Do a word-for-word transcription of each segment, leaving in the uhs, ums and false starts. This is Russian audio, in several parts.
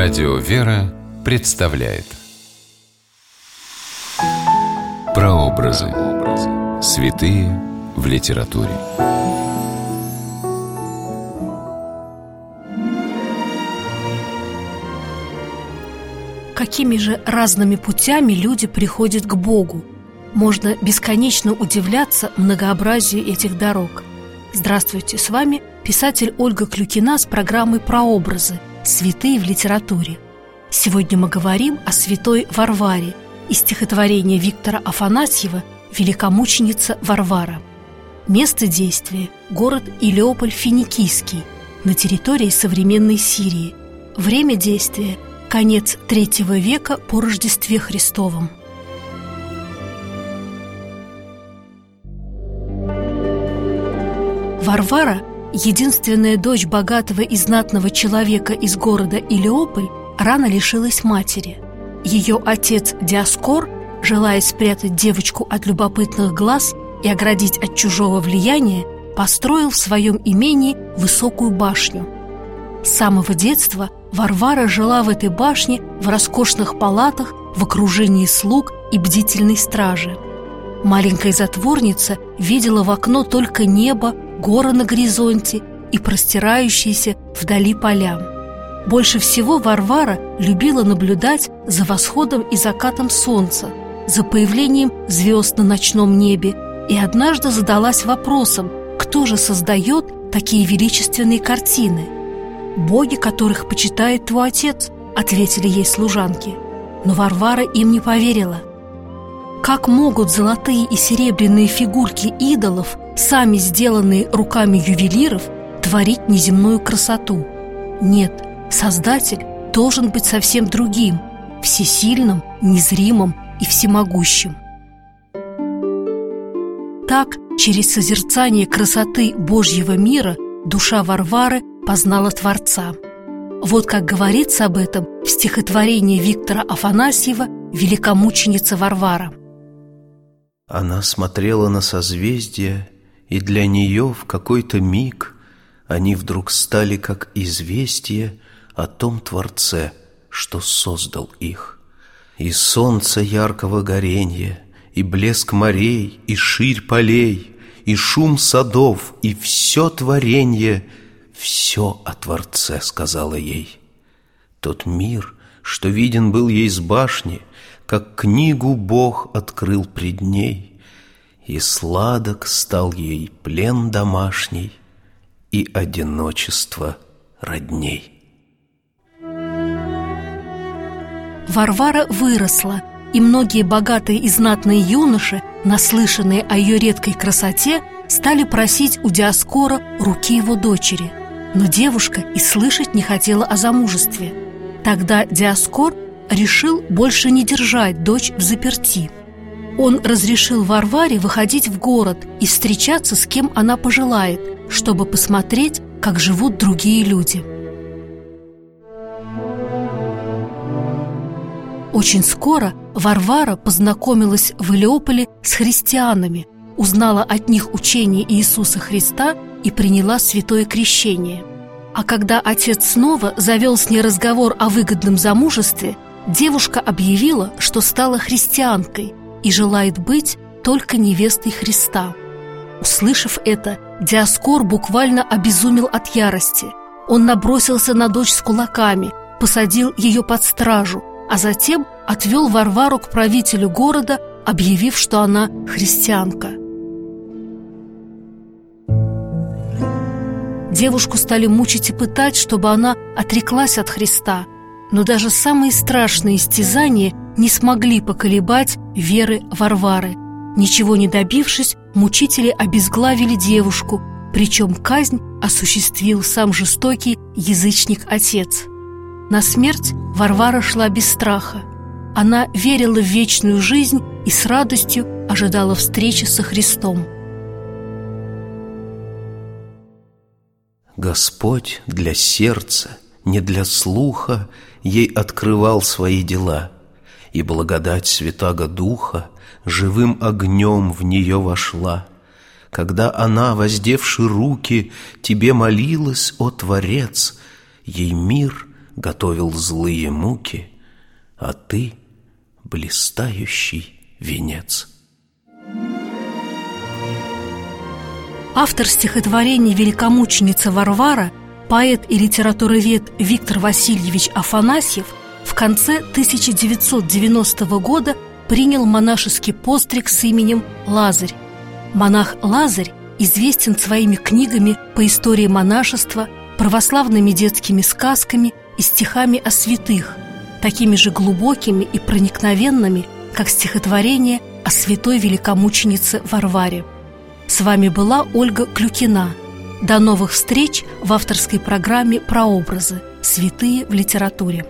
Радио «Вера» представляет прообразы. Святые в литературе. Какими же разными путями люди приходят к Богу? Можно бесконечно удивляться многообразию этих дорог. Здравствуйте, с вами писатель Ольга Клюкина с программой «Прообразы. Святые в литературе». Сегодня мы говорим о святой Варваре из стихотворения Виктора Афанасьева «Великомученица Варвара». Место действия – город Илиополь-Финикийский на территории современной Сирии. Время действия – конец третьего века по Рождестве Христовом. Варвара, единственная дочь богатого и знатного человека из города Илиополь, рано лишилась матери. Ее отец Диоскор, желая спрятать девочку от любопытных глаз и оградить от чужого влияния, построил в своем имении высокую башню. С самого детства Варвара жила в этой башне в роскошных палатах, в окружении слуг и бдительной стражи. Маленькая затворница видела в окно только небо, горы на горизонте и простирающиеся вдали поля. Больше всего Варвара любила наблюдать за восходом и закатом солнца, за появлением звезд на ночном небе, и однажды задалась вопросом, кто же создает такие величественные картины? «Боги, которых почитает твой отец», — ответили ей служанки. Но Варвара им не поверила. Как могут золотые и серебряные фигурки идолов, сами сделанные руками ювелиров, творить неземную красоту? Нет, Создатель должен быть совсем другим, всесильным, незримым и всемогущим. Так, через созерцание красоты Божьего мира, душа Варвары познала Творца. Вот как говорится об этом в стихотворении Виктора Афанасьева «Великомученица Варвара». Она смотрела на созвездия, и для нее в какой-то миг они вдруг стали как известие о том Творце, что создал их. И солнце яркого горенья, и блеск морей, и ширь полей, и шум садов, и все творенье — все о Творце сказала ей. Тот мир, что виден был ей с башни, как книгу Бог открыл пред ней, и сладок стал ей плен домашний и одиночество родней. Варвара выросла, и многие богатые и знатные юноши, наслышанные о ее редкой красоте, стали просить у Диоскора руки его дочери. Но девушка и слышать не хотела о замужестве. Тогда Диоскор решил больше не держать дочь взаперти. Он разрешил Варваре выходить в город и встречаться с кем она пожелает, чтобы посмотреть, как живут другие люди. Очень скоро Варвара познакомилась в Илиополе с христианами, узнала от них учение Иисуса Христа и приняла святое крещение. А когда отец снова завел с ней разговор о выгодном замужестве, девушка объявила, что стала христианкой и желает быть только невестой Христа. Услышав это, Диоскор буквально обезумел от ярости. Он набросился на дочь с кулаками, посадил ее под стражу, а затем отвел Варвару к правителю города, объявив, что она христианка. Девушку стали мучить и пытать, чтобы она отреклась от Христа, но даже самые страшные истязания не смогли поколебать веры Варвары. Ничего не добившись, мучители обезглавили девушку, причем казнь осуществил сам жестокий язычник-отец. На смерть Варвара шла без страха. Она верила в вечную жизнь и с радостью ожидала встречи со Христом. Господь для сердца, не для слуха, ей открывал свои дела, и благодать Святаго Духа живым огнем в нее вошла. Когда она, воздевши руки, тебе молилась, о Творец, ей мир готовил злые муки, а ты — блистающий венец». Автор стихотворений «Великомученица Варвара», поэт и литературовед Виктор Васильевич Афанасьев, в конце тысяча девятьсот девяностого года принял монашеский постриг с именем Лазарь. Монах Лазарь известен своими книгами по истории монашества, православными детскими сказками и стихами о святых, такими же глубокими и проникновенными, как стихотворение о святой великомученице Варваре. С вами была Ольга Клюкина. До новых встреч в авторской программе «Прообразы. Святые в литературе».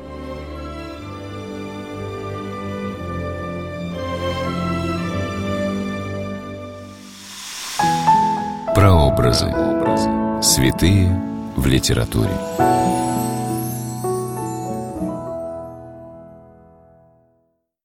Прообразы. Святые в литературе.